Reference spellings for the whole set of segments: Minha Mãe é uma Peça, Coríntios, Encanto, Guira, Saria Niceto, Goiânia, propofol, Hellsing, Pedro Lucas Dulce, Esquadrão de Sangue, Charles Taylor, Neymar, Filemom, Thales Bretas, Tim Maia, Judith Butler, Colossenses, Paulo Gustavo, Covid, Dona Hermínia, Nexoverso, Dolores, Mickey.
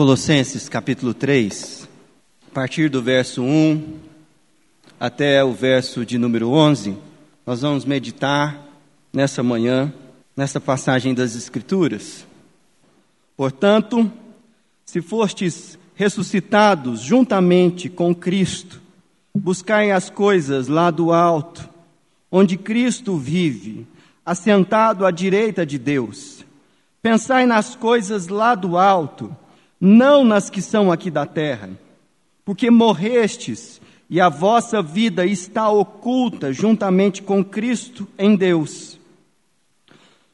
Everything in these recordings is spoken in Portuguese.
Colossenses capítulo 3, a partir do verso 1 até o verso de número 11, nós vamos meditar nessa manhã, nessa passagem das Escrituras. Portanto, se fostes ressuscitados juntamente com Cristo, buscai as coisas lá do alto, onde Cristo vive, assentado à direita de Deus. Pensai nas coisas lá do alto, não nas que são aqui da terra, porque morrestes e a vossa vida está oculta juntamente com Cristo em Deus.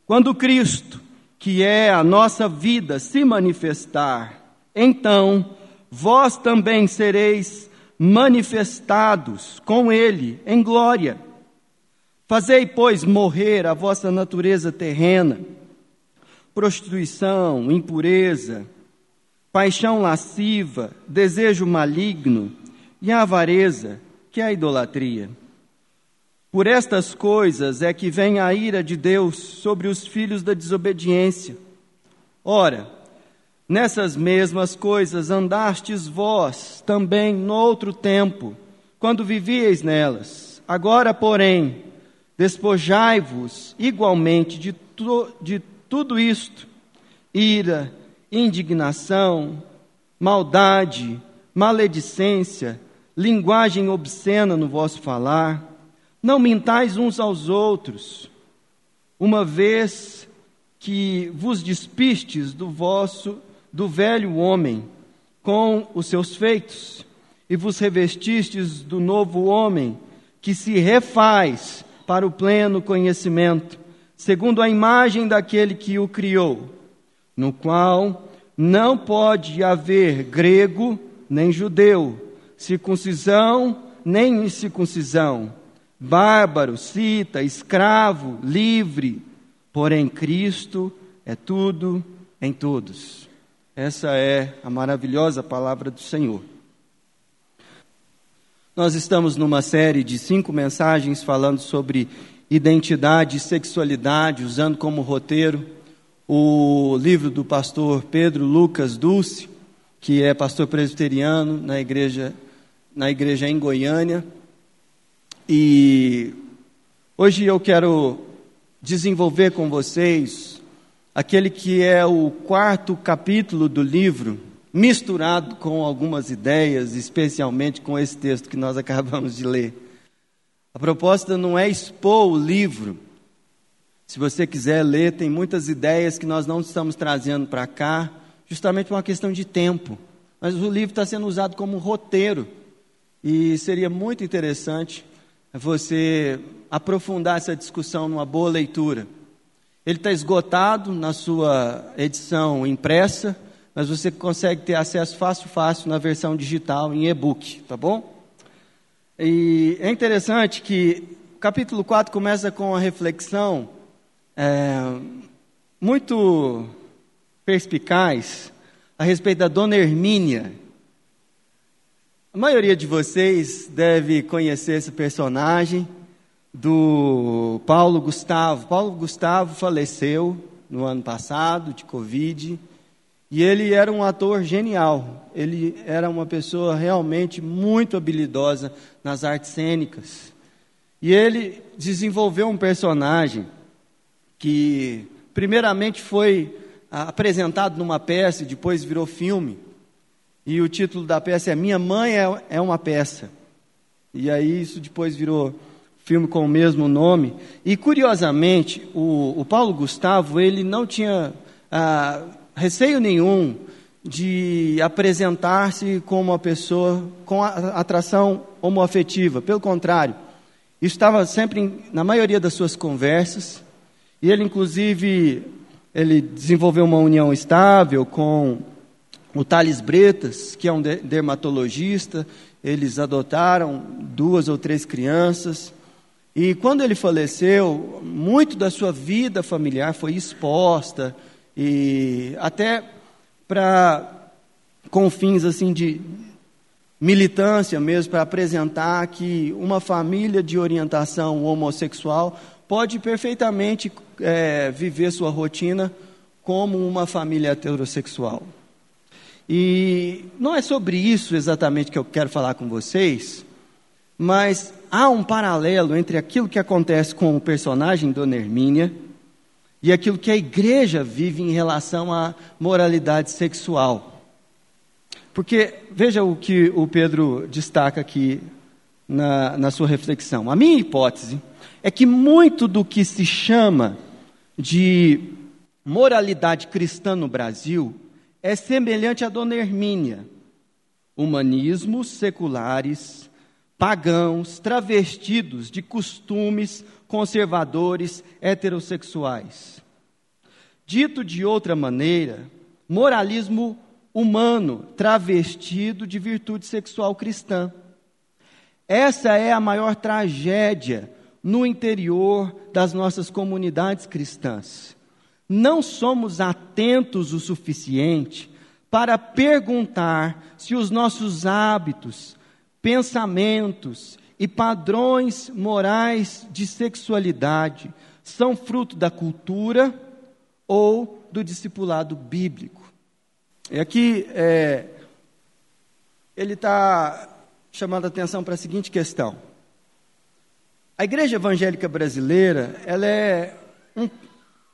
Quando Cristo, que é a nossa vida, se manifestar, então vós também sereis manifestados com Ele em glória. Fazei, pois, morrer a vossa natureza terrena, prostituição, impureza, paixão lasciva, desejo maligno e a avareza, que é a idolatria. Por estas coisas é que vem a ira de Deus sobre os filhos da desobediência. Ora, nessas mesmas coisas andastes vós também noutro tempo, quando vivieis nelas. Agora, porém, despojai-vos igualmente de tudo isto: ira, indignação, maldade, maledicência, linguagem obscena no vosso falar. Não mintais uns aos outros, uma vez que vos despistes do velho homem com os seus feitos e vos revestistes do novo homem, que se refaz para o pleno conhecimento, segundo a imagem daquele que o criou, no qual não pode haver grego nem judeu, circuncisão nem incircuncisão, bárbaro, cita, escravo, livre, porém Cristo é tudo em todos. Essa é a maravilhosa palavra do Senhor. Nós estamos numa série de 5 mensagens falando sobre identidade e sexualidade, usando como roteiro o livro do pastor Pedro Lucas Dulce, que é pastor presbiteriano na igreja em Goiânia. E hoje eu quero desenvolver com vocês aquele que é o 4º capítulo do livro, misturado com algumas ideias, especialmente com esse texto que nós acabamos de ler. A proposta não é expor o livro. Se você quiser ler, tem muitas ideias que nós não estamos trazendo para cá, justamente por uma questão de tempo. Mas o livro está sendo usado como roteiro, e seria muito interessante você aprofundar essa discussão numa boa leitura. Ele está esgotado na sua edição impressa, mas você consegue ter acesso fácil na versão digital, em e-book, tá bom? E é interessante que o capítulo 4 começa com uma reflexão muito perspicaz a respeito da Dona Hermínia. A maioria de vocês deve conhecer esse personagem do Paulo Gustavo. Paulo Gustavo faleceu no ano passado de Covid, e ele era um ator genial. Ele era uma pessoa realmente muito habilidosa nas artes cênicas. E ele desenvolveu um personagem que primeiramente foi apresentado numa peça e depois virou filme. E o título da peça é Minha Mãe é uma Peça. E aí isso depois virou filme com o mesmo nome. E curiosamente, o Paulo Gustavo, ele não tinha receio nenhum de apresentar-se como uma pessoa com atração homoafetiva. Pelo contrário, isso estava sempre na maioria das suas conversas. E ele, inclusive, ele desenvolveu uma união estável com o Thales Bretas, que é um dermatologista. Eles adotaram 2 ou 3 crianças. E quando ele faleceu, muito da sua vida familiar foi exposta, e até com fins assim, de militância mesmo, para apresentar que uma família de orientação homossexual pode perfeitamente viver sua rotina como uma família heterossexual. E não é sobre isso exatamente que eu quero falar com vocês, mas há um paralelo entre aquilo que acontece com o personagem Dona Hermínia e aquilo que a igreja vive em relação à moralidade sexual. Porque veja o que o Pedro destaca aqui na sua reflexão. A minha hipótese é que muito do que se chama de moralidade cristã no Brasil é semelhante à Dona Hermínia. Humanismos seculares, pagãos, travestidos de costumes conservadores heterossexuais. Dito de outra maneira, moralismo humano travestido de virtude sexual cristã. Essa é a maior tragédia no interior das nossas comunidades cristãs. Não somos atentos o suficiente para perguntar se os nossos hábitos, pensamentos e padrões morais de sexualidade são fruto da cultura ou do discipulado bíblico. E aqui ele está chamando a atenção para a seguinte questão. A igreja evangélica brasileira, ela é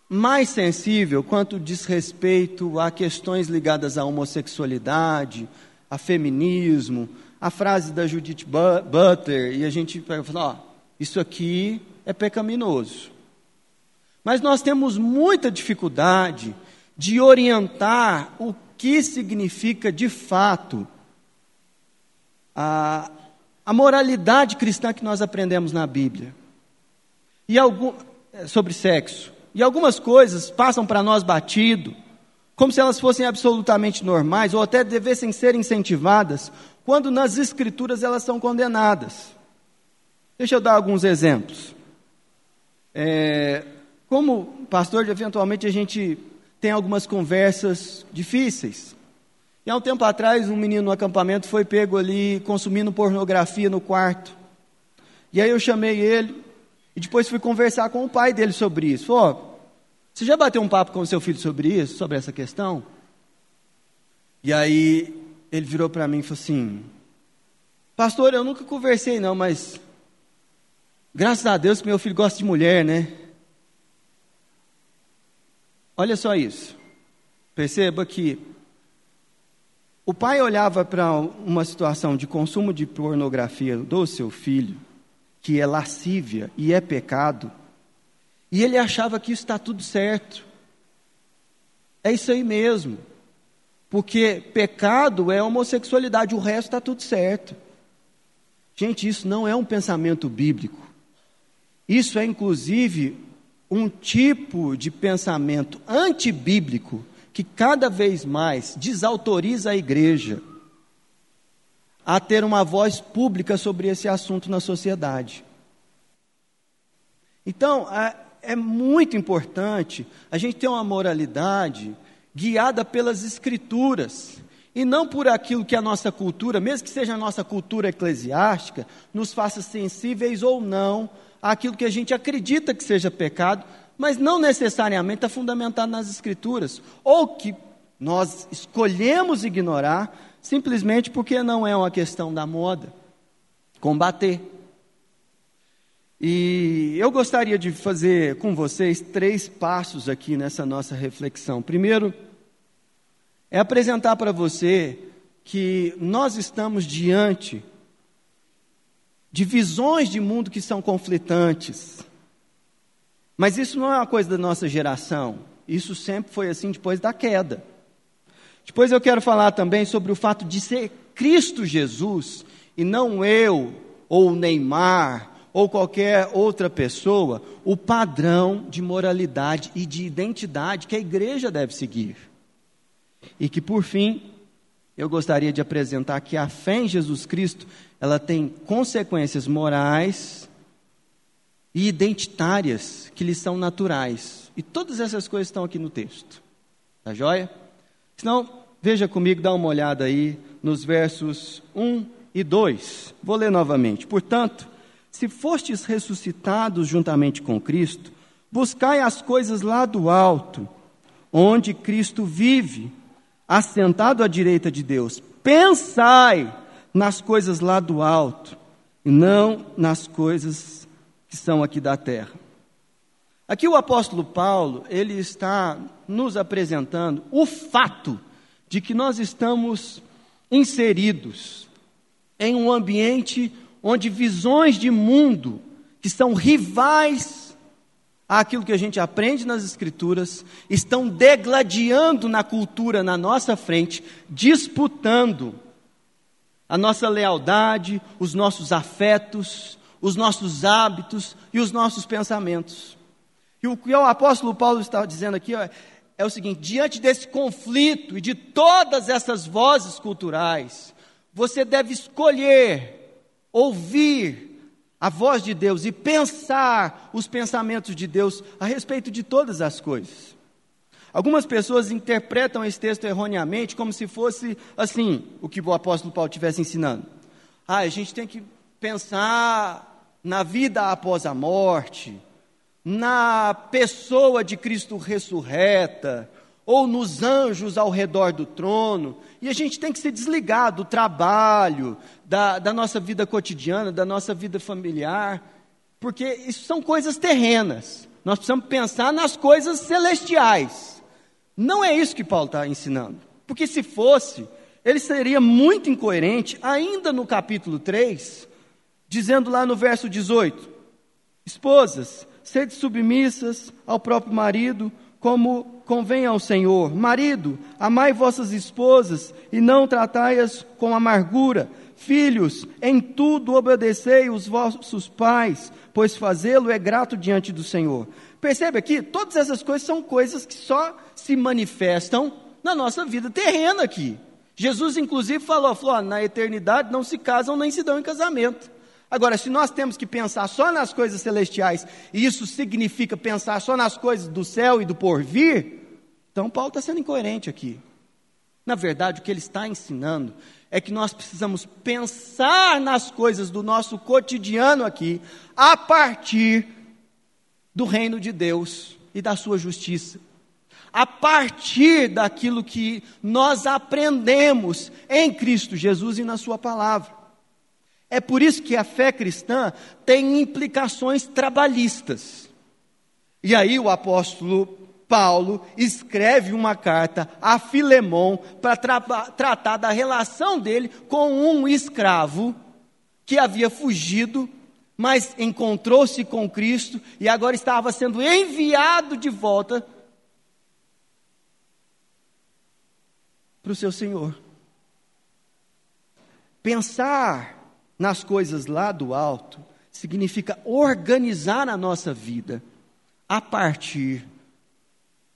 mais sensível quanto diz respeito a questões ligadas à homossexualidade, a feminismo. A frase da Judith Butler, e a gente pega e fala, ó, isso aqui é pecaminoso. Mas nós temos muita dificuldade de orientar o que significa de fato a moralidade cristã que nós aprendemos na Bíblia. Sobre sexo. E algumas coisas passam para nós batido, como se elas fossem absolutamente normais, ou até devessem ser incentivadas, quando nas Escrituras elas são condenadas. Deixa eu dar alguns exemplos. Como pastor, eventualmente a gente tem algumas conversas difíceis. E há um tempo atrás, um menino no acampamento foi pego ali consumindo pornografia no quarto. E aí eu chamei ele e depois fui conversar com o pai dele sobre isso. Falou, você já bateu um papo com o seu filho sobre isso, sobre essa questão? E aí ele virou para mim e falou assim, pastor, eu nunca conversei não, mas graças a Deus que meu filho gosta de mulher, né? Olha só isso. Perceba que o pai olhava para uma situação de consumo de pornografia do seu filho, que é lascívia e é pecado, e ele achava que isso está tudo certo. É isso aí mesmo. Porque pecado é homossexualidade, o resto está tudo certo. Gente, isso não é um pensamento bíblico. Isso é, inclusive, um tipo de pensamento antibíblico que cada vez mais desautoriza a igreja a ter uma voz pública sobre esse assunto na sociedade. Então, é muito importante a gente ter uma moralidade guiada pelas Escrituras, e não por aquilo que a nossa cultura, mesmo que seja a nossa cultura eclesiástica, nos faça sensíveis ou não àquilo que a gente acredita que seja pecado, mas não necessariamente está fundamentado nas Escrituras, ou que nós escolhemos ignorar, simplesmente porque não é uma questão da moda, combater. E eu gostaria de fazer com vocês 3 passos aqui nessa nossa reflexão. Primeiro, é apresentar para você que nós estamos diante de visões de mundo que são conflitantes. Mas isso não é uma coisa da nossa geração. Isso sempre foi assim depois da queda. Depois eu quero falar também sobre o fato de ser Cristo Jesus, e não eu, ou Neymar, ou qualquer outra pessoa, o padrão de moralidade e de identidade que a igreja deve seguir. E que, por fim, eu gostaria de apresentar que a fé em Jesus Cristo, ela tem consequências morais e identitárias que lhe são naturais. E todas essas coisas estão aqui no texto. Tá joia? Senão, veja comigo, dá uma olhada aí nos versos 1 e 2. Vou ler novamente. Portanto, se fostes ressuscitados juntamente com Cristo, buscai as coisas lá do alto, onde Cristo vive, assentado à direita de Deus, pensai nas coisas lá do alto, e não nas coisas que são aqui da terra. Aqui o apóstolo Paulo, ele está nos apresentando o fato de que nós estamos inseridos em um ambiente onde visões de mundo, que são rivais àquilo que a gente aprende nas Escrituras, estão degladiando na cultura, na nossa frente, disputando a nossa lealdade, os nossos afetos, os nossos hábitos e os nossos pensamentos. E o que o apóstolo Paulo está dizendo aqui é o seguinte: diante desse conflito e de todas essas vozes culturais, você deve escolher ouvir a voz de Deus e pensar os pensamentos de Deus a respeito de todas as coisas. Algumas pessoas interpretam esse texto erroneamente como se fosse assim, o que o apóstolo Paulo estivesse ensinando. A gente tem que pensar na vida após a morte, na pessoa de Cristo ressurreta, ou nos anjos ao redor do trono, e a gente tem que se desligar do trabalho, da nossa vida cotidiana, da nossa vida familiar, porque isso são coisas terrenas. Nós precisamos pensar nas coisas celestiais. Não é isso que Paulo está ensinando, porque se fosse, ele seria muito incoerente, ainda no capítulo 3, dizendo lá no verso 18, esposas, sede submissas ao próprio marido, como convém ao Senhor. Marido, amai vossas esposas e não tratai-as com amargura. Filhos, em tudo obedecei os vossos pais, pois fazê-lo é grato diante do Senhor. Percebe aqui, todas essas coisas são coisas que só se manifestam na nossa vida terrena aqui. Jesus, inclusive, falou, na eternidade não se casam nem se dão em casamento. Agora, se nós temos que pensar só nas coisas celestiais, e isso significa pensar só nas coisas do céu e do porvir, então Paulo está sendo incoerente aqui. Na verdade, o que ele está ensinando é que nós precisamos pensar nas coisas do nosso cotidiano aqui, a partir do reino de Deus e da sua justiça. A partir daquilo que nós aprendemos em Cristo Jesus e na sua palavra. É por isso que a fé cristã tem implicações trabalhistas. E aí o apóstolo Paulo escreve uma carta a Filemom para tratar da relação dele com um escravo que havia fugido, mas encontrou-se com Cristo e agora estava sendo enviado de volta para o seu Senhor. Pensar nas coisas lá do alto, significa organizar a nossa vida a partir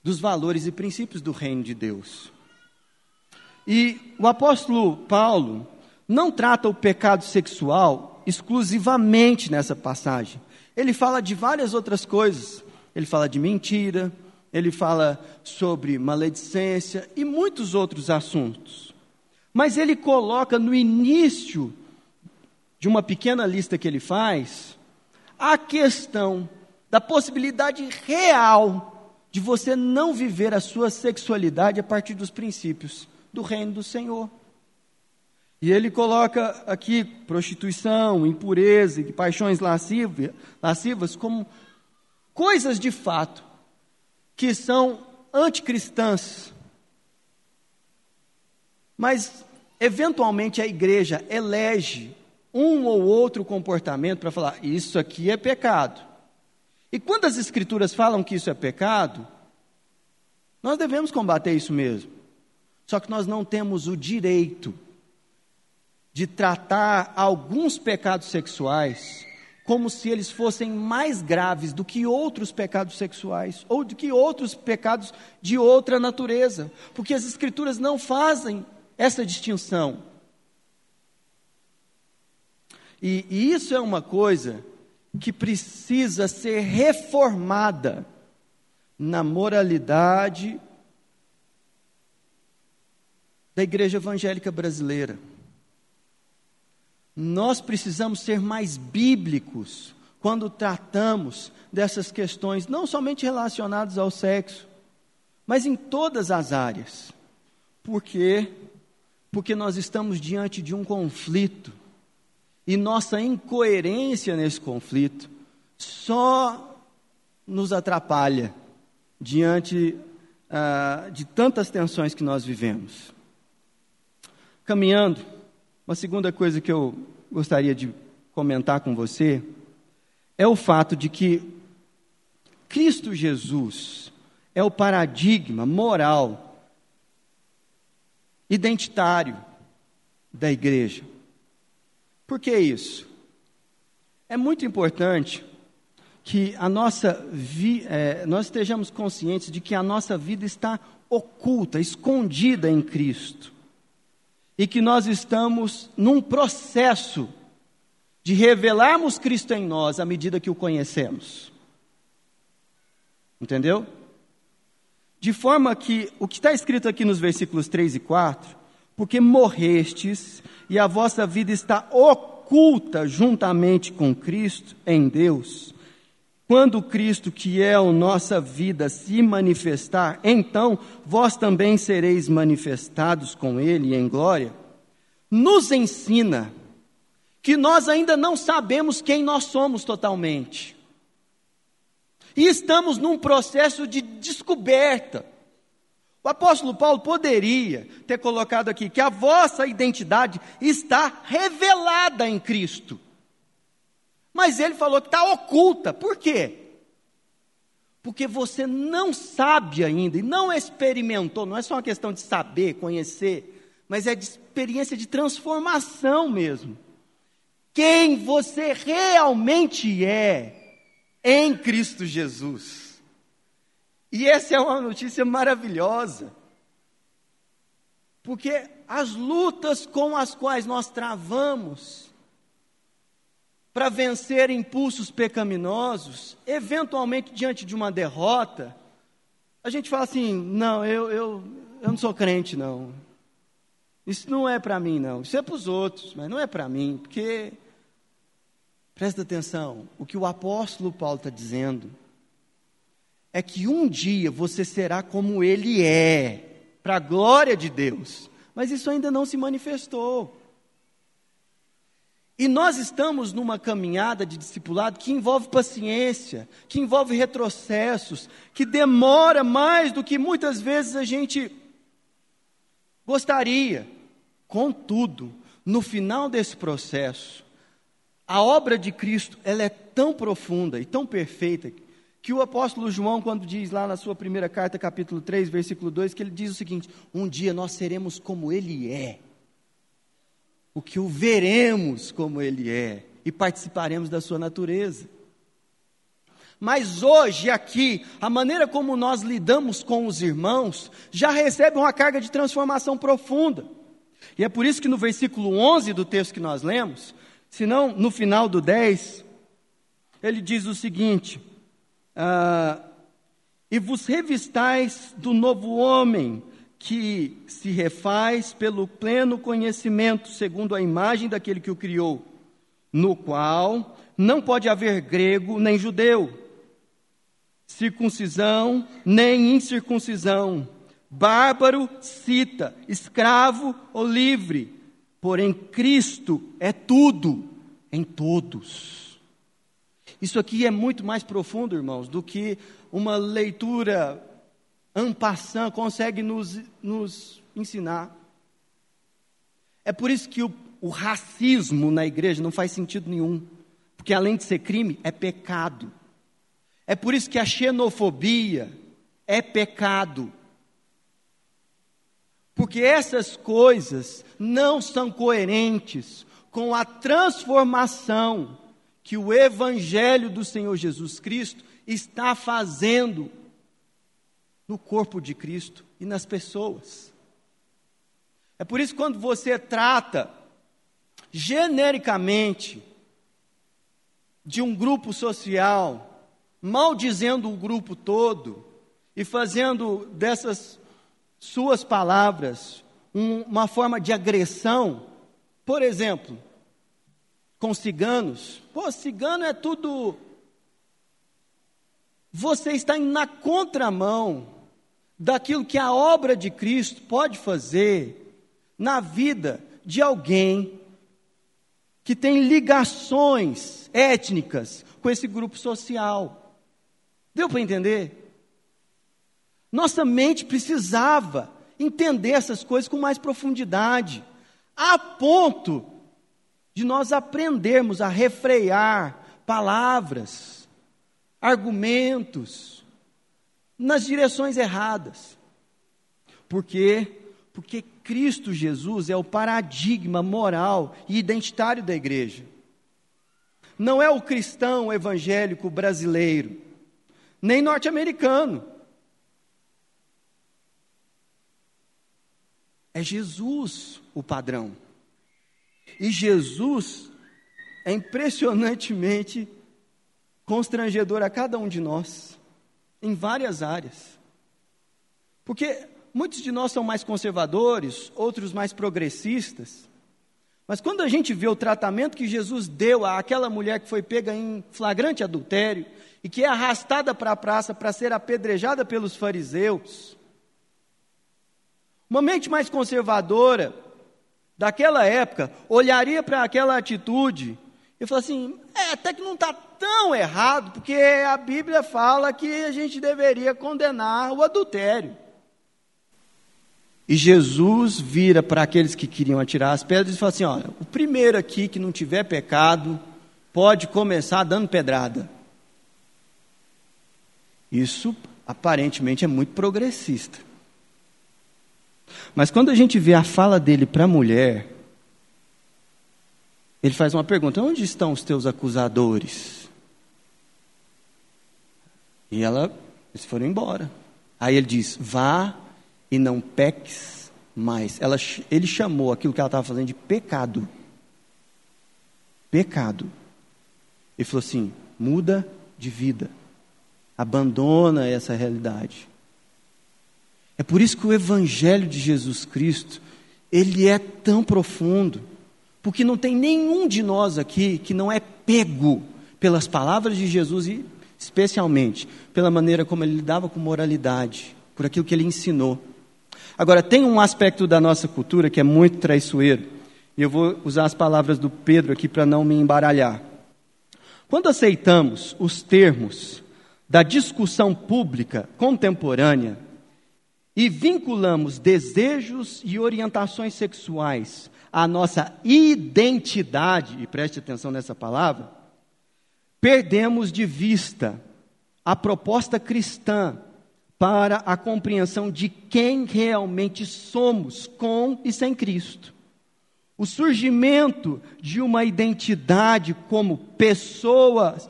dos valores e princípios do reino de Deus. E o apóstolo Paulo não trata o pecado sexual exclusivamente nessa passagem. Ele fala de várias outras coisas. Ele fala de mentira, ele fala sobre maledicência e muitos outros assuntos. Mas ele coloca no início de uma pequena lista que ele faz, a questão da possibilidade real de você não viver a sua sexualidade a partir dos princípios do reino do Senhor. E ele coloca aqui prostituição, impureza e paixões lascivas como coisas de fato que são anticristãs. Mas, eventualmente, a igreja elege um ou outro comportamento para falar, isso aqui é pecado. E quando as Escrituras falam que isso é pecado, nós devemos combater isso mesmo. Só que nós não temos o direito de tratar alguns pecados sexuais como se eles fossem mais graves do que outros pecados sexuais, ou do que outros pecados de outra natureza, porque as Escrituras não fazem essa distinção. E isso é uma coisa que precisa ser reformada na moralidade da igreja evangélica brasileira. Nós precisamos ser mais bíblicos quando tratamos dessas questões, não somente relacionadas ao sexo, mas em todas as áreas. Por quê? Porque nós estamos diante de um conflito, e nossa incoerência nesse conflito só nos atrapalha diante de tantas tensões que nós vivemos. Caminhando, uma segunda coisa que eu gostaria de comentar com você é o fato de que Cristo Jesus é o paradigma moral, identitário da igreja. Por que isso? É muito importante que a nossa nós estejamos conscientes de que a nossa vida está oculta, escondida em Cristo. E que nós estamos num processo de revelarmos Cristo em nós à medida que o conhecemos. Entendeu? De forma que o que está escrito aqui nos versículos 3 e 4, porque morrestes e a vossa vida está oculta juntamente com Cristo em Deus. Quando Cristo, que é a nossa vida, se manifestar, então vós também sereis manifestados com Ele em glória, nos ensina que nós ainda não sabemos quem nós somos totalmente. E estamos num processo de descoberta. O apóstolo Paulo poderia ter colocado aqui que a vossa identidade está revelada em Cristo. Mas ele falou que está oculta. Por quê? Porque você não sabe ainda e não experimentou. Não é só uma questão de saber, conhecer, mas é de experiência de transformação mesmo. Quem você realmente é em Cristo Jesus. E essa é uma notícia maravilhosa. Porque as lutas com as quais nós travamos para vencer impulsos pecaminosos, eventualmente diante de uma derrota, a gente fala assim, não, eu não sou crente não, isso não é para mim não, isso é para os outros, mas não é para mim, porque, presta atenção, o que o apóstolo Paulo está dizendo, é que um dia você será como ele é, para a glória de Deus, mas isso ainda não se manifestou. E nós estamos numa caminhada de discipulado que envolve paciência, que envolve retrocessos, que demora mais do que muitas vezes a gente gostaria. Contudo, no final desse processo, a obra de Cristo, ela é tão profunda e tão perfeita, que o apóstolo João, quando diz lá na sua primeira carta, capítulo 3, versículo 2, que ele diz o seguinte, um dia nós seremos como ele é. O que o veremos como ele é, e participaremos da sua natureza. Mas hoje, aqui, a maneira como nós lidamos com os irmãos, já recebe uma carga de transformação profunda. E é por isso que no versículo 11 do texto que nós lemos, se não no final do 10, ele diz o seguinte, e vos revistais do novo homem, que se refaz pelo pleno conhecimento, segundo a imagem daquele que o criou, no qual não pode haver grego nem judeu, circuncisão nem incircuncisão, bárbaro, cita, escravo ou livre, porém Cristo é tudo em todos. Isso aqui é muito mais profundo, irmãos, do que uma leitura ampassando, consegue nos ensinar. É por isso que o racismo na igreja não faz sentido nenhum, porque além de ser crime, é pecado. É por isso que a xenofobia é pecado. Porque essas coisas não são coerentes com a transformação que o Evangelho do Senhor Jesus Cristo está fazendo no corpo de Cristo e nas pessoas. É por isso que quando você trata genericamente de um grupo social, maldizendo o grupo todo e fazendo dessas suas palavras uma forma de agressão, por exemplo, com ciganos, pô, cigano é tudo. Você está na contramão daquilo que a obra de Cristo pode fazer na vida de alguém que tem ligações étnicas com esse grupo social. Deu para entender? Nossa mente precisava entender essas coisas com mais profundidade, a ponto de nós aprendermos a refrear palavras, argumentos, nas direções erradas. Por quê? Porque Cristo Jesus é o paradigma moral e identitário da igreja. Não é o cristão evangélico brasileiro, nem norte-americano. É Jesus o padrão. E Jesus é impressionantemente constrangedor a cada um de nós, em várias áreas. Porque muitos de nós são mais conservadores, outros mais progressistas, mas quando a gente vê o tratamento que Jesus deu àquela mulher que foi pega em flagrante adultério e que é arrastada para a praça para ser apedrejada pelos fariseus, uma mente mais conservadora daquela época olharia para aquela atitude e falaria assim, até que não está tão errado, porque a Bíblia fala que a gente deveria condenar o adultério. E Jesus vira para aqueles que queriam atirar as pedras e fala assim, olha, o primeiro aqui que não tiver pecado, pode começar dando pedrada. Isso, aparentemente, é muito progressista. Mas quando a gente vê a fala dele para a mulher, ele faz uma pergunta, onde estão os teus acusadores? E eles foram embora. Aí ele diz, vá e não peques mais. Ele chamou aquilo que ela estava fazendo de pecado. Pecado. Ele falou assim, muda de vida. Abandona essa realidade. É por isso que o Evangelho de Jesus Cristo, ele é tão profundo, porque não tem nenhum de nós aqui que não é pego pelas palavras de Jesus e especialmente pela maneira como ele lidava com moralidade, por aquilo que ele ensinou. Agora, tem um aspecto da nossa cultura que é muito traiçoeiro, e eu vou usar as palavras do Pedro aqui para não me embaralhar. Quando aceitamos os termos da discussão pública contemporânea, e vinculamos desejos e orientações sexuais à nossa identidade, e preste atenção nessa palavra, perdemos de vista a proposta cristã para a compreensão de quem realmente somos com e sem Cristo. O surgimento de uma identidade como pessoas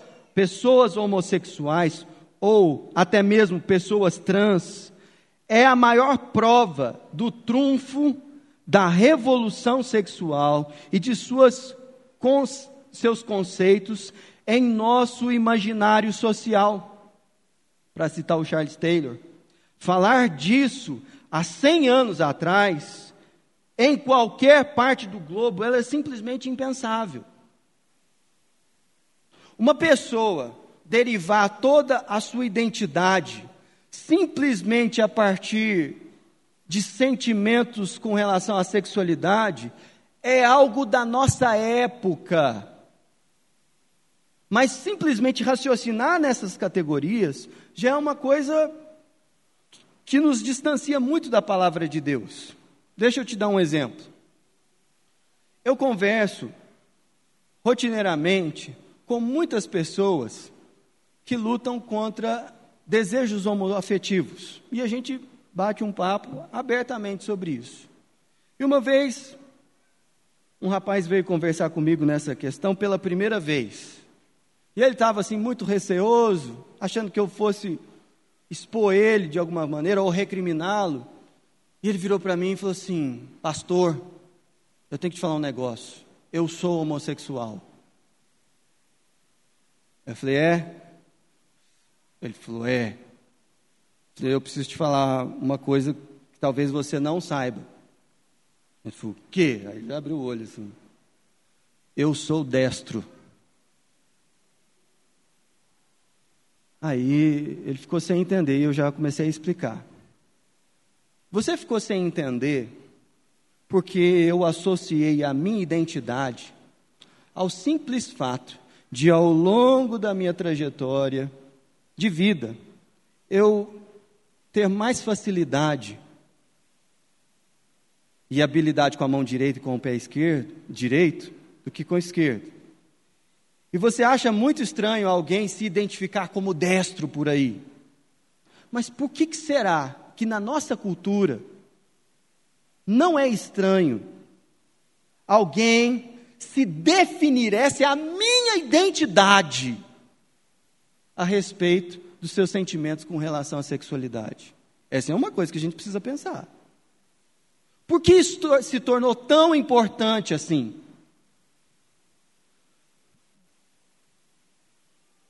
homossexuais ou até mesmo pessoas trans, é a maior prova do trunfo da revolução sexual e de seus conceitos em nosso imaginário social. Para citar o Charles Taylor, falar disso há 100 anos atrás, em qualquer parte do globo, ela é simplesmente impensável. Uma pessoa derivar toda a sua identidade simplesmente a partir de sentimentos com relação à sexualidade, é algo da nossa época. Mas simplesmente raciocinar nessas categorias já é uma coisa que nos distancia muito da palavra de Deus. Deixa eu te dar um exemplo. Eu converso rotineiramente com muitas pessoas que lutam contra desejos homoafetivos, e a gente bate um papo abertamente sobre isso. E uma vez, um rapaz veio conversar comigo nessa questão pela primeira vez, e ele estava assim muito receoso, achando que eu fosse expor ele de alguma maneira, ou recriminá-lo, e ele virou para mim e falou assim, pastor, eu tenho que te falar um negócio, eu sou homossexual. Eu falei, é? Ele falou, é. Eu preciso te falar uma coisa que talvez você não saiba. Ele falou, o quê? Aí ele abriu o olho assim. Eu sou destro. Aí ele ficou sem entender e eu já comecei a explicar. Você ficou sem entender porque eu associei a minha identidade ao simples fato de, ao longo da minha trajetória de vida, eu ter mais facilidade e habilidade com a mão direita e com o pé esquerdo, direito, do que com o esquerdo. E você acha muito estranho alguém se identificar como destro por aí. Mas por que será que na nossa cultura não é estranho alguém se definir, essa é a minha identidade, a respeito dos seus sentimentos com relação à sexualidade? Essa é uma coisa que a gente precisa pensar. Por que isso se tornou tão importante assim?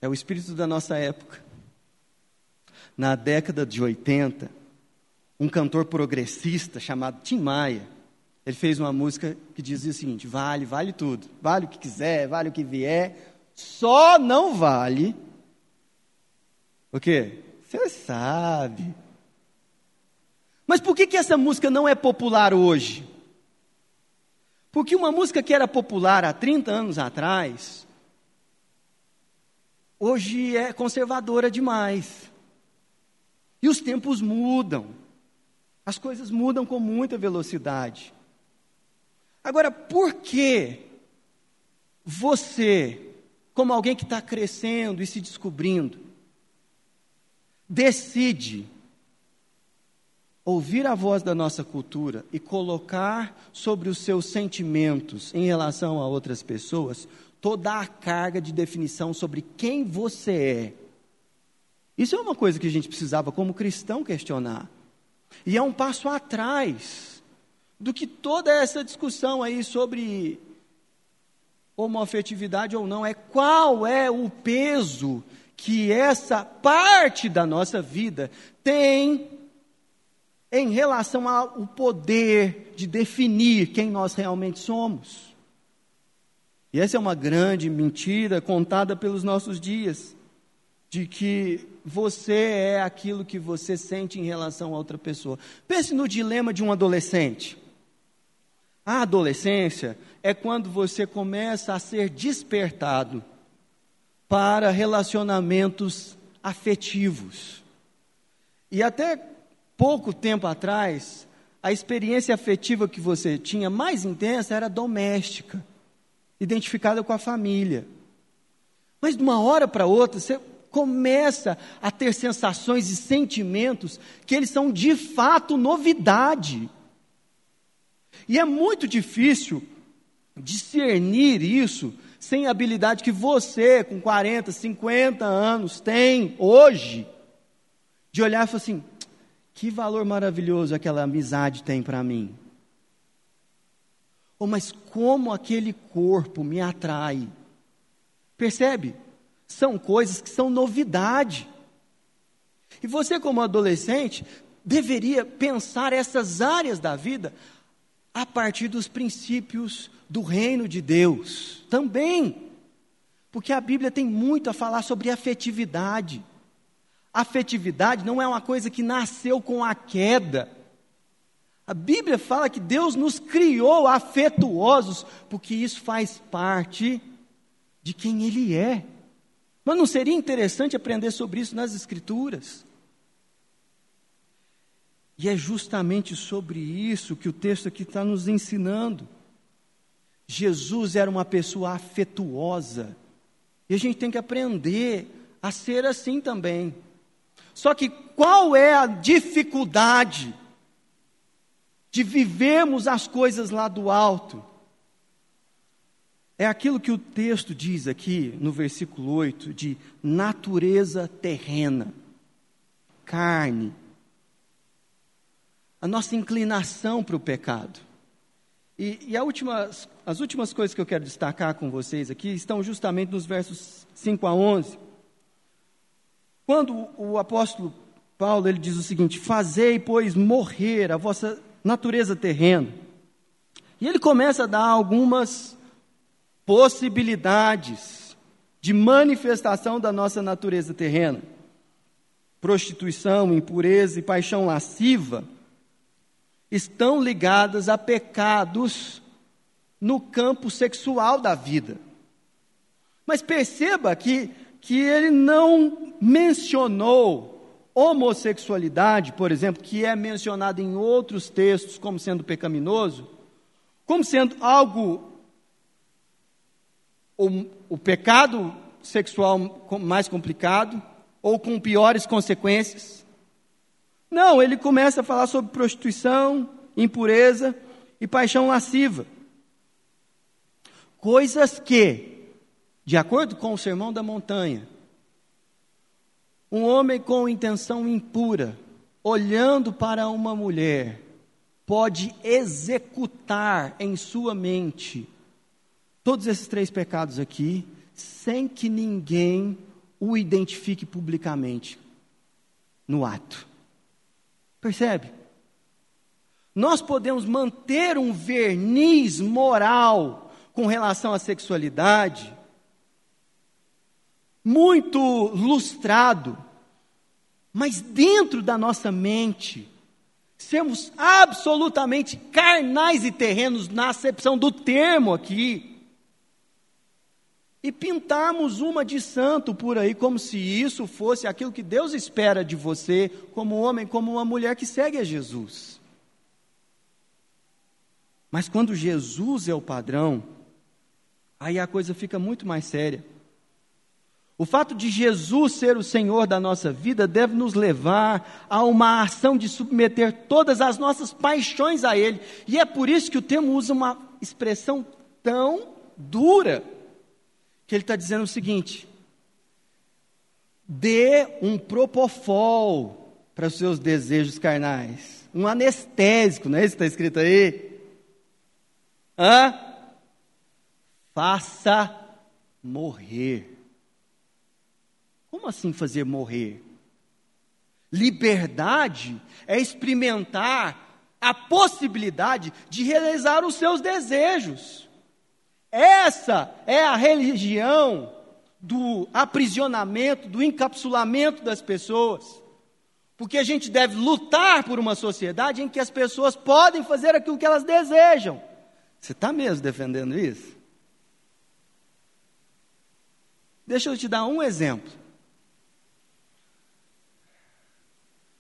É o espírito da nossa época. Na década de 80, um cantor progressista chamado Tim Maia, ele fez uma música que dizia o seguinte: vale, vale tudo, vale o que quiser, vale o que vier, só não vale o quê? Você sabe. Mas por que essa música não é popular hoje? Porque uma música que era popular há 30 anos atrás, hoje é conservadora demais. E os tempos mudam. As coisas mudam com muita velocidade. Agora, por que você, como alguém que está crescendo e se descobrindo, decide ouvir a voz da nossa cultura e colocar sobre os seus sentimentos em relação a outras pessoas toda a carga de definição sobre quem você é? Isso é uma coisa que a gente precisava, como cristão, questionar. E é um passo atrás do que toda essa discussão aí sobre homoafetividade ou não. É qual é o peso que essa parte da nossa vida tem em relação ao poder de definir quem nós realmente somos. E essa é uma grande mentira contada pelos nossos dias, de que você é aquilo que você sente em relação a outra pessoa. Pense no dilema de um adolescente. A adolescência é quando você começa a ser despertado para relacionamentos afetivos. E até pouco tempo atrás, a experiência afetiva que você tinha mais intensa era doméstica, identificada com a família. Mas de uma hora para outra, você começa a ter sensações e sentimentos que eles são de fato novidade. E é muito difícil discernir isso sem a habilidade que você, com 40, 50 anos, tem hoje, de olhar e falar assim: que valor maravilhoso aquela amizade tem para mim. Oh, mas como aquele corpo me atrai. Percebe? São coisas que são novidade. E você, como adolescente, deveria pensar essas áreas da vida a partir dos princípios do reino de Deus também. Porque a Bíblia tem muito a falar sobre afetividade. Afetividade não é uma coisa que nasceu com a queda. A Bíblia fala que Deus nos criou afetuosos, porque isso faz parte de quem Ele é. Mas não seria interessante aprender sobre isso nas Escrituras? E é justamente sobre isso que o texto aqui está nos ensinando. Jesus era uma pessoa afetuosa. E a gente tem que aprender a ser assim também. Só que qual é a dificuldade de vivermos as coisas lá do alto? É aquilo que o texto diz aqui, no versículo 8, de natureza terrena, carne, a nossa inclinação para o pecado. E as últimas coisas que eu quero destacar com vocês aqui estão justamente nos versos 5 a 11. Quando o apóstolo Paulo, ele diz o seguinte: fazei, pois, morrer a vossa natureza terrena. E ele começa a dar algumas possibilidades de manifestação da nossa natureza terrena: prostituição, impureza e paixão lasciva, estão ligadas a pecados no campo sexual da vida. Mas perceba que ele não mencionou homossexualidade, por exemplo, que é mencionado em outros textos como sendo pecaminoso, como sendo algo, o pecado sexual mais complicado, ou com piores consequências. Não, ele começa a falar sobre prostituição, impureza e paixão lasciva. Coisas que, de acordo com o Sermão da Montanha, um homem com intenção impura, olhando para uma mulher, pode executar em sua mente todos esses três pecados aqui, sem que ninguém o identifique publicamente no ato. Percebe? Nós podemos manter um verniz moral com relação à sexualidade muito lustrado, mas dentro da nossa mente sermos absolutamente carnais e terrenos na acepção do termo aqui, e pintarmos uma de santo por aí, como se isso fosse aquilo que Deus espera de você, como homem, como uma mulher que segue a Jesus. Mas quando Jesus é o padrão, aí a coisa fica muito mais séria. O fato de Jesus ser o Senhor da nossa vida deve nos levar a uma ação de submeter todas as nossas paixões a Ele. E é por isso que o termo usa uma expressão tão dura, que ele está dizendo o seguinte: dê um propofol para os seus desejos carnais, um anestésico, não é isso que está escrito aí? Faça morrer. Como assim fazer morrer? Liberdade é experimentar a possibilidade de realizar os seus desejos. Essa é a religião do aprisionamento, do encapsulamento das pessoas. Porque a gente deve lutar por uma sociedade em que as pessoas podem fazer aquilo que elas desejam. Você está mesmo defendendo isso? Deixa eu te dar um exemplo.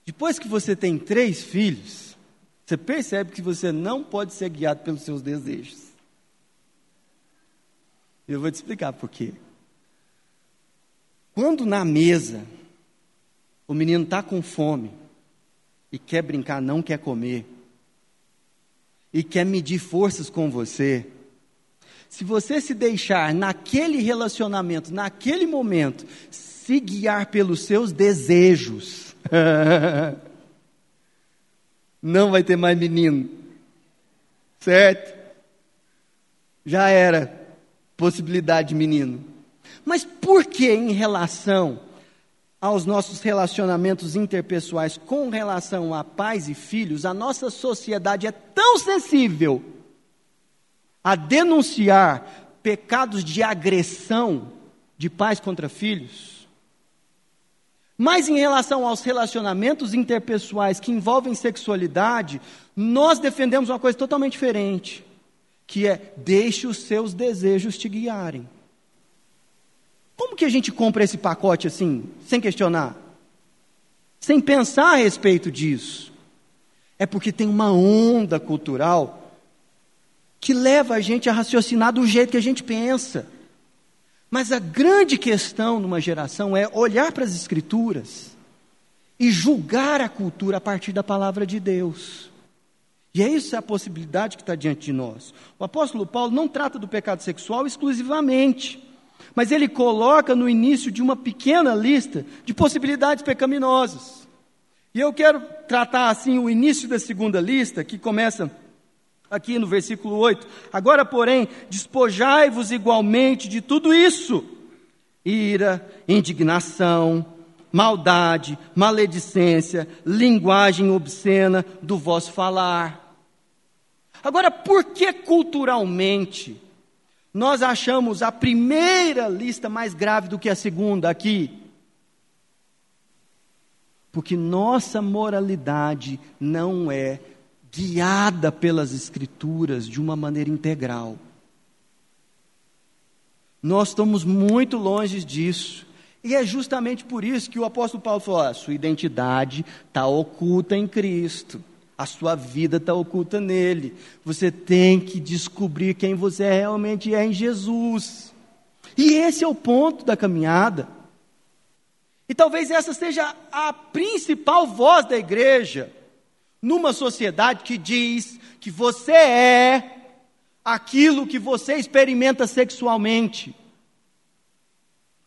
Depois que você tem 3 filhos, você percebe que você não pode ser guiado pelos seus desejos. Eu vou te explicar por quê. Quando na mesa o menino está com fome e quer brincar, não quer comer, e quer medir forças com você, se você se deixar naquele relacionamento, naquele momento, se guiar pelos seus desejos, não vai ter mais menino, certo? Já era possibilidade de menino. Mas por que em relação aos nossos relacionamentos interpessoais, com relação a pais e filhos, a nossa sociedade é tão sensível a denunciar pecados de agressão de pais contra filhos? Mas em relação aos relacionamentos interpessoais que envolvem sexualidade, nós defendemos uma coisa totalmente diferente, que é: deixe os seus desejos te guiarem. Como que a gente compra esse pacote assim, sem questionar? Sem pensar a respeito disso? É porque tem uma onda cultural que leva a gente a raciocinar do jeito que a gente pensa. Mas a grande questão numa geração é olhar para as Escrituras e julgar a cultura a partir da palavra de Deus. E é isso a possibilidade que está diante de nós. O apóstolo Paulo não trata do pecado sexual exclusivamente, mas ele coloca no início de uma pequena lista de possibilidades pecaminosas. E eu quero tratar assim o início da segunda lista, que começa aqui no versículo 8. Agora, porém, despojai-vos igualmente de tudo isso: ira, indignação, maldade, maledicência, linguagem obscena do vosso falar. Agora, por que culturalmente nós achamos a primeira lista mais grave do que a segunda aqui? Porque nossa moralidade não é guiada pelas Escrituras de uma maneira integral. Nós estamos muito longe disso. E é justamente por isso que o apóstolo Paulo falou, a sua identidade está oculta em Cristo. A sua vida está oculta nele. Você tem que descobrir quem você realmente é em Jesus. E esse é o ponto da caminhada. E talvez essa seja a principal voz da igreja, numa sociedade que diz que você é aquilo que você experimenta sexualmente.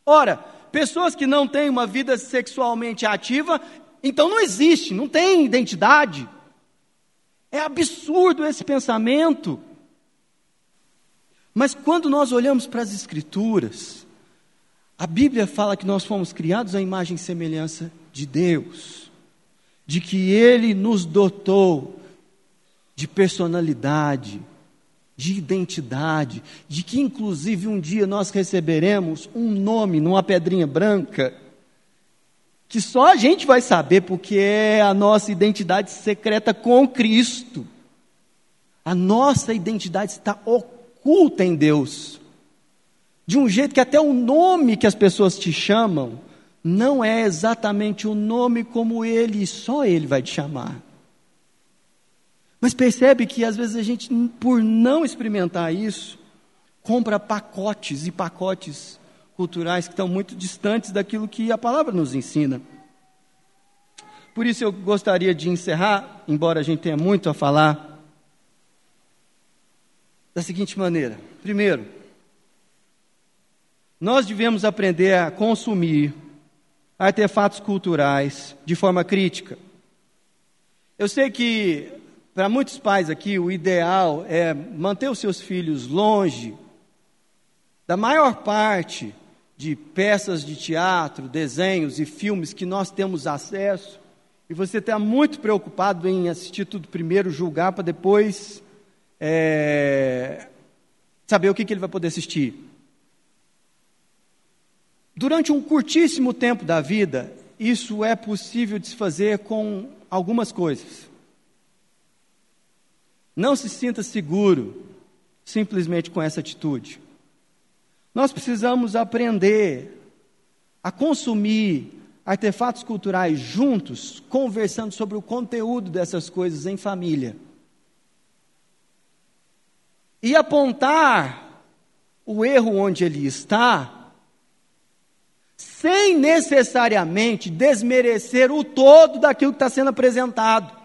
Ora, pessoas que não têm uma vida sexualmente ativa, então não existe, não tem identidade. É absurdo esse pensamento. Mas quando nós olhamos para as Escrituras, a Bíblia fala que nós fomos criados à imagem e semelhança de Deus, de que Ele nos dotou de personalidade, de identidade, de que inclusive um dia nós receberemos um nome numa pedrinha branca, que só a gente vai saber, porque é a nossa identidade secreta com Cristo. A nossa identidade está oculta em Deus, de um jeito que até o nome que as pessoas te chamam, não é exatamente o nome como Ele, só Ele vai te chamar. Mas percebe que às vezes a gente, por não experimentar isso, compra pacotes e pacotes culturais que estão muito distantes daquilo que a palavra nos ensina. Por isso eu gostaria de encerrar, embora a gente tenha muito a falar, da seguinte maneira. Primeiro, nós devemos aprender a consumir artefatos culturais de forma crítica. Eu sei que para muitos pais aqui, o ideal é manter os seus filhos longe da maior parte de peças de teatro, desenhos e filmes que nós temos acesso, e você está muito preocupado em assistir tudo primeiro, julgar, para depois saber o que ele vai poder assistir. Durante um curtíssimo tempo da vida, isso é possível de se fazer com algumas coisas. Não se sinta seguro simplesmente com essa atitude. Nós precisamos aprender a consumir artefatos culturais juntos, conversando sobre o conteúdo dessas coisas em família. E apontar o erro onde ele está, sem necessariamente desmerecer o todo daquilo que está sendo apresentado.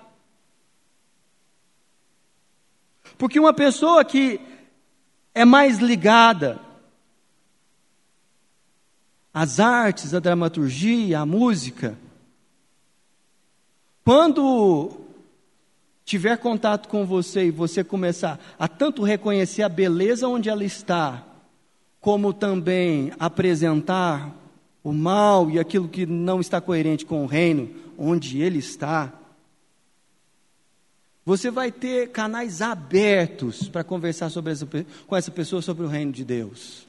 Porque uma pessoa que é mais ligada às artes, à dramaturgia, à música, quando tiver contato com você e você começar a tanto reconhecer a beleza onde ela está, como também apresentar o mal e aquilo que não está coerente com o reino onde ele está, você vai ter canais abertos para conversar sobre com essa pessoa sobre o reino de Deus.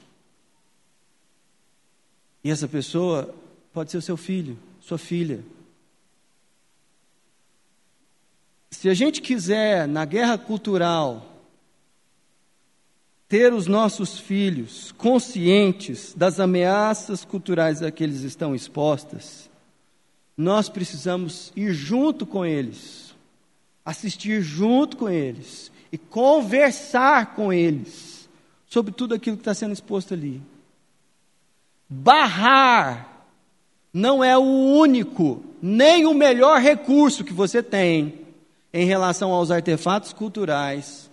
E essa pessoa pode ser o seu filho, sua filha. Se a gente quiser, na guerra cultural, ter os nossos filhos conscientes das ameaças culturais a que eles estão expostas, nós precisamos ir junto com eles, assistir junto com eles e conversar com eles sobre tudo aquilo que está sendo exposto ali. Barrar não é o único, nem o melhor recurso que você tem em relação aos artefatos culturais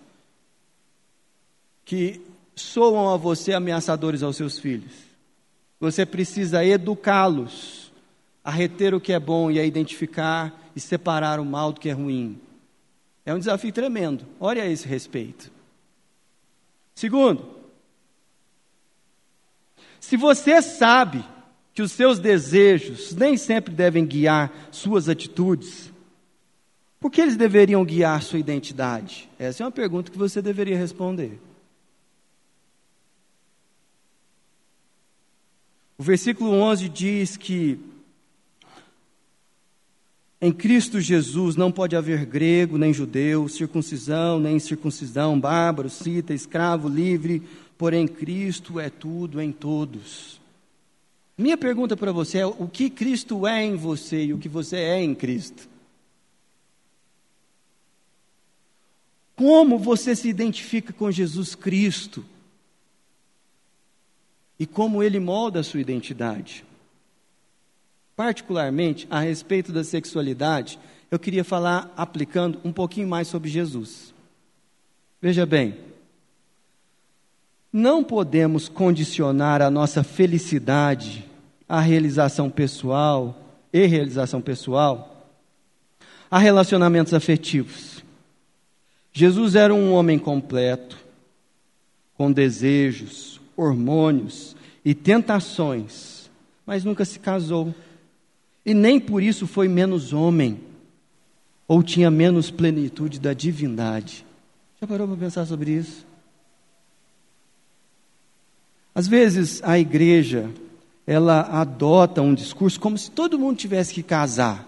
que soam a você ameaçadores aos seus filhos. Você precisa educá-los a reter o que é bom e a identificar e separar o mal do que é ruim. É um desafio tremendo. Olha a esse respeito. Segundo, se você sabe que os seus desejos nem sempre devem guiar suas atitudes, por que eles deveriam guiar sua identidade? Essa é uma pergunta que você deveria responder. O versículo 11 diz que Em Cristo Jesus não pode haver grego, nem judeu, circuncisão, nem incircuncisão, bárbaro, cita, escravo, livre, porém Cristo é tudo em todos. Minha pergunta para você é, o que Cristo é em você e o que você é em Cristo? Como você se identifica com Jesus Cristo? E como ele molda a sua identidade? Particularmente, a respeito da sexualidade, eu queria falar aplicando um pouquinho mais sobre Jesus. Veja bem, não podemos condicionar a nossa felicidade à realização pessoal e a relacionamentos afetivos. Jesus era um homem completo, com desejos, hormônios e tentações, mas nunca se casou. E nem por isso foi menos homem, ou tinha menos plenitude da divindade. Já parou para pensar sobre isso? Às vezes a igreja, ela adota um discurso como se todo mundo tivesse que casar.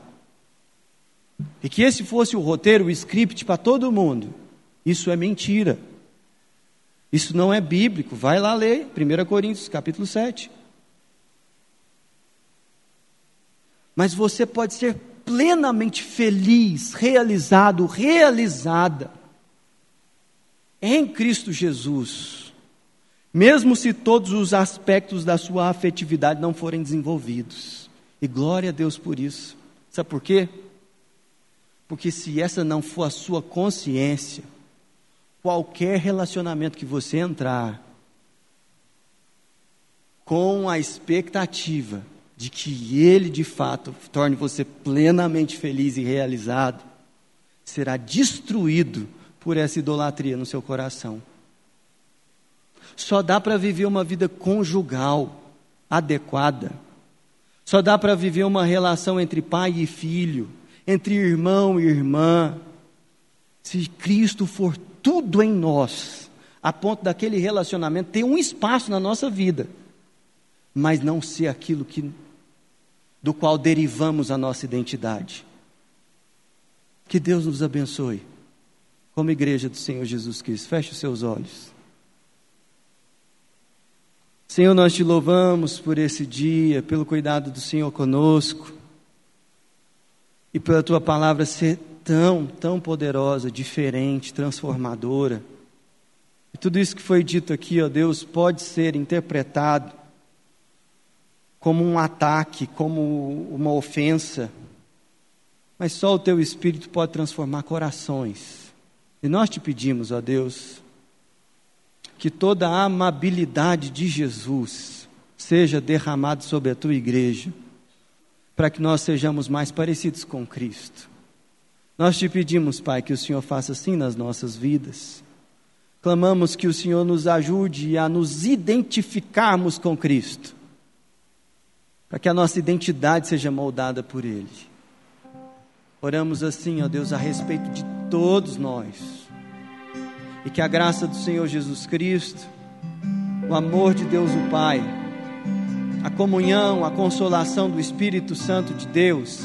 E que esse fosse o roteiro, o script para todo mundo. Isso é mentira. Isso não é bíblico. Vai lá ler 1 Coríntios, capítulo 7. Mas você pode ser plenamente feliz, realizado, realizada em Cristo Jesus, mesmo se todos os aspectos da sua afetividade não forem desenvolvidos. E glória a Deus por isso. Sabe por quê? Porque se essa não for a sua consciência, qualquer relacionamento que você entrar com a expectativa de que ele de fato torne você plenamente feliz e realizado, será destruído por essa idolatria no seu coração. Só dá para viver uma vida conjugal adequada, só dá para viver uma relação entre pai e filho, entre irmão e irmã, se Cristo for tudo em nós, a ponto daquele relacionamento ter um espaço na nossa vida, mas não ser aquilo que do qual derivamos a nossa identidade. Que Deus nos abençoe, como igreja do Senhor Jesus Cristo. Feche os seus olhos. Senhor, nós te louvamos por esse dia, pelo cuidado do Senhor conosco, e pela tua palavra ser tão, tão poderosa, diferente, transformadora. E tudo isso que foi dito aqui, ó Deus, pode ser interpretado como um ataque, como uma ofensa, mas só o teu Espírito pode transformar corações. E nós te pedimos, ó Deus, que toda a amabilidade de Jesus seja derramada sobre a tua igreja, para que nós sejamos mais parecidos com Cristo. Nós te pedimos, Pai, que o Senhor faça assim nas nossas vidas. Clamamos que o Senhor nos ajude a nos identificarmos com Cristo, para que a nossa identidade seja moldada por Ele. Oramos assim, ó Deus, a respeito de todos nós, e que a graça do Senhor Jesus Cristo, o amor de Deus o Pai, a comunhão, a consolação do Espírito Santo de Deus,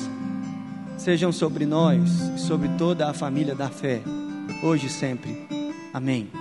sejam sobre nós e sobre toda a família da fé, hoje e sempre. Amém.